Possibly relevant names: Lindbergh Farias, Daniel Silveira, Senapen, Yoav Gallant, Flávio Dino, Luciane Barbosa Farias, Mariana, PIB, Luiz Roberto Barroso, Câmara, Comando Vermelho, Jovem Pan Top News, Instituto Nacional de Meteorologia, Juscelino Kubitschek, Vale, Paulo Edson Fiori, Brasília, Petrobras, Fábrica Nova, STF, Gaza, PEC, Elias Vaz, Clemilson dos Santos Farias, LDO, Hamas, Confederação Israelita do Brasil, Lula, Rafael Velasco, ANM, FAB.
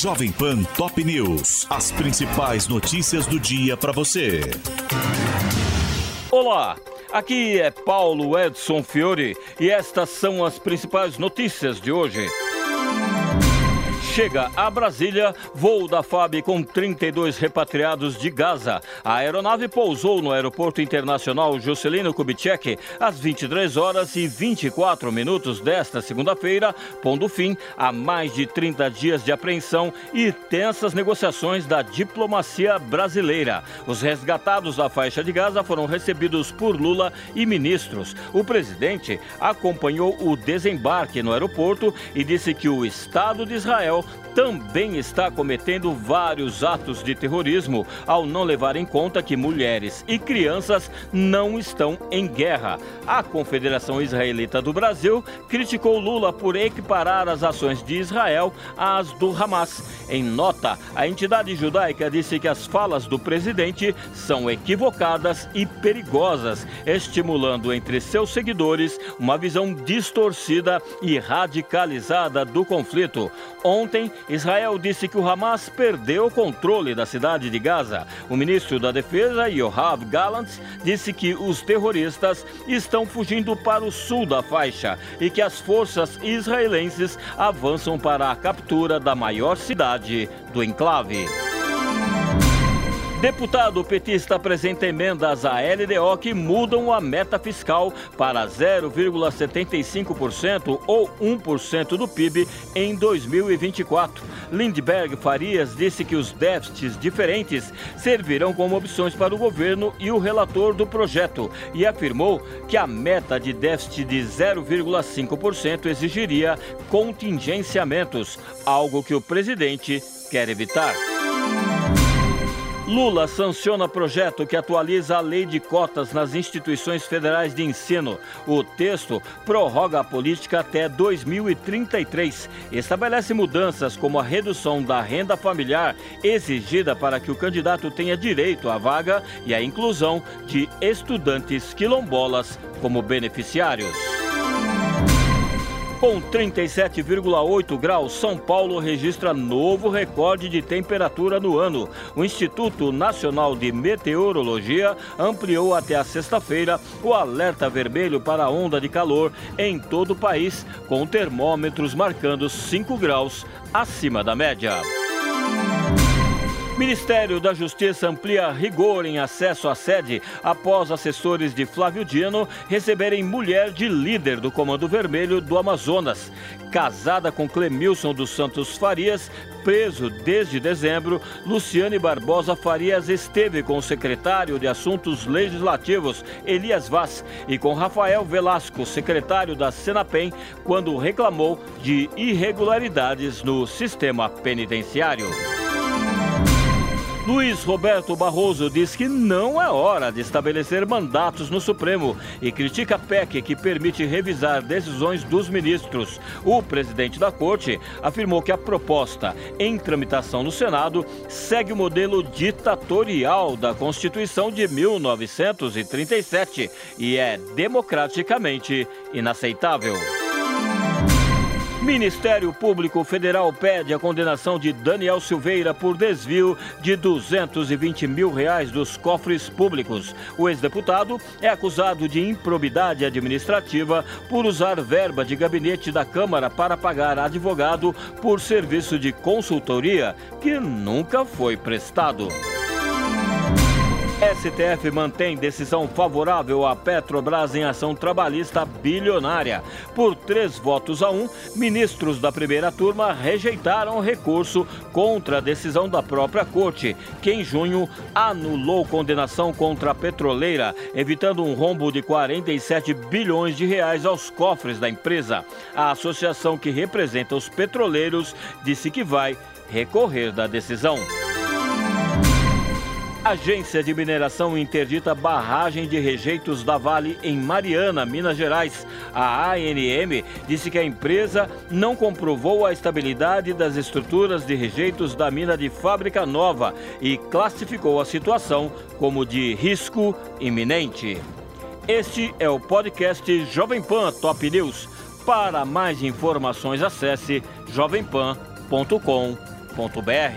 Jovem Pan Top News. As principais notícias do dia para você. Olá, aqui é Paulo Edson Fiori e estas são as principais notícias de hoje. Chega a Brasília voo da FAB com 32 repatriados de Gaza. A aeronave pousou no Aeroporto Internacional Juscelino Kubitschek às 23 horas e 24 minutos desta segunda-feira, pondo fim a mais de 30 dias de apreensão e tensas negociações da diplomacia brasileira. Os resgatados da faixa de Gaza foram recebidos por Lula e ministros. O presidente acompanhou o desembarque no aeroporto e disse que o Estado de Israel também está cometendo vários atos de terrorismo ao não levar em conta que mulheres e crianças não estão em guerra. A Confederação Israelita do Brasil criticou Lula por equiparar as ações de Israel às do Hamas. Em nota, a entidade judaica disse que as falas do presidente são equivocadas e perigosas, estimulando entre seus seguidores uma visão distorcida e radicalizada do conflito. Ontem, Israel disse que o Hamas perdeu o controle da cidade de Gaza. O ministro da Defesa, Yoav Gallant, disse que os terroristas estão fugindo para o sul da faixa e que as forças israelenses avançam para a captura da maior cidade do enclave. Deputado petista apresenta emendas à LDO que mudam a meta fiscal para 0,75% ou 1% do PIB em 2024. Lindbergh Farias disse que os déficits diferentes servirão como opções para o governo e o relator do projeto e afirmou que a meta de déficit de 0,5% exigiria contingenciamentos, algo que o presidente quer evitar. Lula sanciona projeto que atualiza a lei de cotas nas instituições federais de ensino. O texto prorroga a política até 2033. Estabelece mudanças como a redução da renda familiar exigida para que o candidato tenha direito à vaga e a inclusão de estudantes quilombolas como beneficiários. Com 37,8 graus, São Paulo registra novo recorde de temperatura no ano. O Instituto Nacional de Meteorologia ampliou até a sexta-feira o alerta vermelho para a onda de calor em todo o país, com termômetros marcando 5 graus acima da média. Ministério da Justiça amplia rigor em acesso à sede após assessores de Flávio Dino receberem mulher de líder do Comando Vermelho do Amazonas. Casada com Clemilson dos Santos Farias, preso desde dezembro, Luciane Barbosa Farias esteve com o secretário de Assuntos Legislativos, Elias Vaz, e com Rafael Velasco, secretário da Senapen, quando reclamou de irregularidades no sistema penitenciário. Luiz Roberto Barroso diz que não é hora de estabelecer mandatos no Supremo e critica a PEC, que permite revisar decisões dos ministros. O presidente da Corte afirmou que a proposta em tramitação no Senado segue o modelo ditatorial da Constituição de 1937 e é democraticamente inaceitável. Ministério Público Federal pede a condenação de Daniel Silveira por desvio de R$ 220 mil dos cofres públicos. O ex-deputado é acusado de improbidade administrativa por usar verba de gabinete da Câmara para pagar advogado por serviço de consultoria que nunca foi prestado. STF mantém decisão favorável à Petrobras em ação trabalhista bilionária. Por 3 votos a 1, ministros da primeira turma rejeitaram o recurso contra a decisão da própria Corte, que em junho anulou condenação contra a petroleira, evitando um rombo de R$ 47 bilhões aos cofres da empresa. A associação que representa os petroleiros disse que vai recorrer da decisão. A agência de mineração interdita barragem de rejeitos da Vale em Mariana, Minas Gerais. A ANM disse que a empresa não comprovou a estabilidade das estruturas de rejeitos da mina de Fábrica Nova e classificou a situação como de risco iminente. Este é o podcast Jovem Pan Top News. Para mais informações, acesse jovempan.com.br. jovempan.top.br.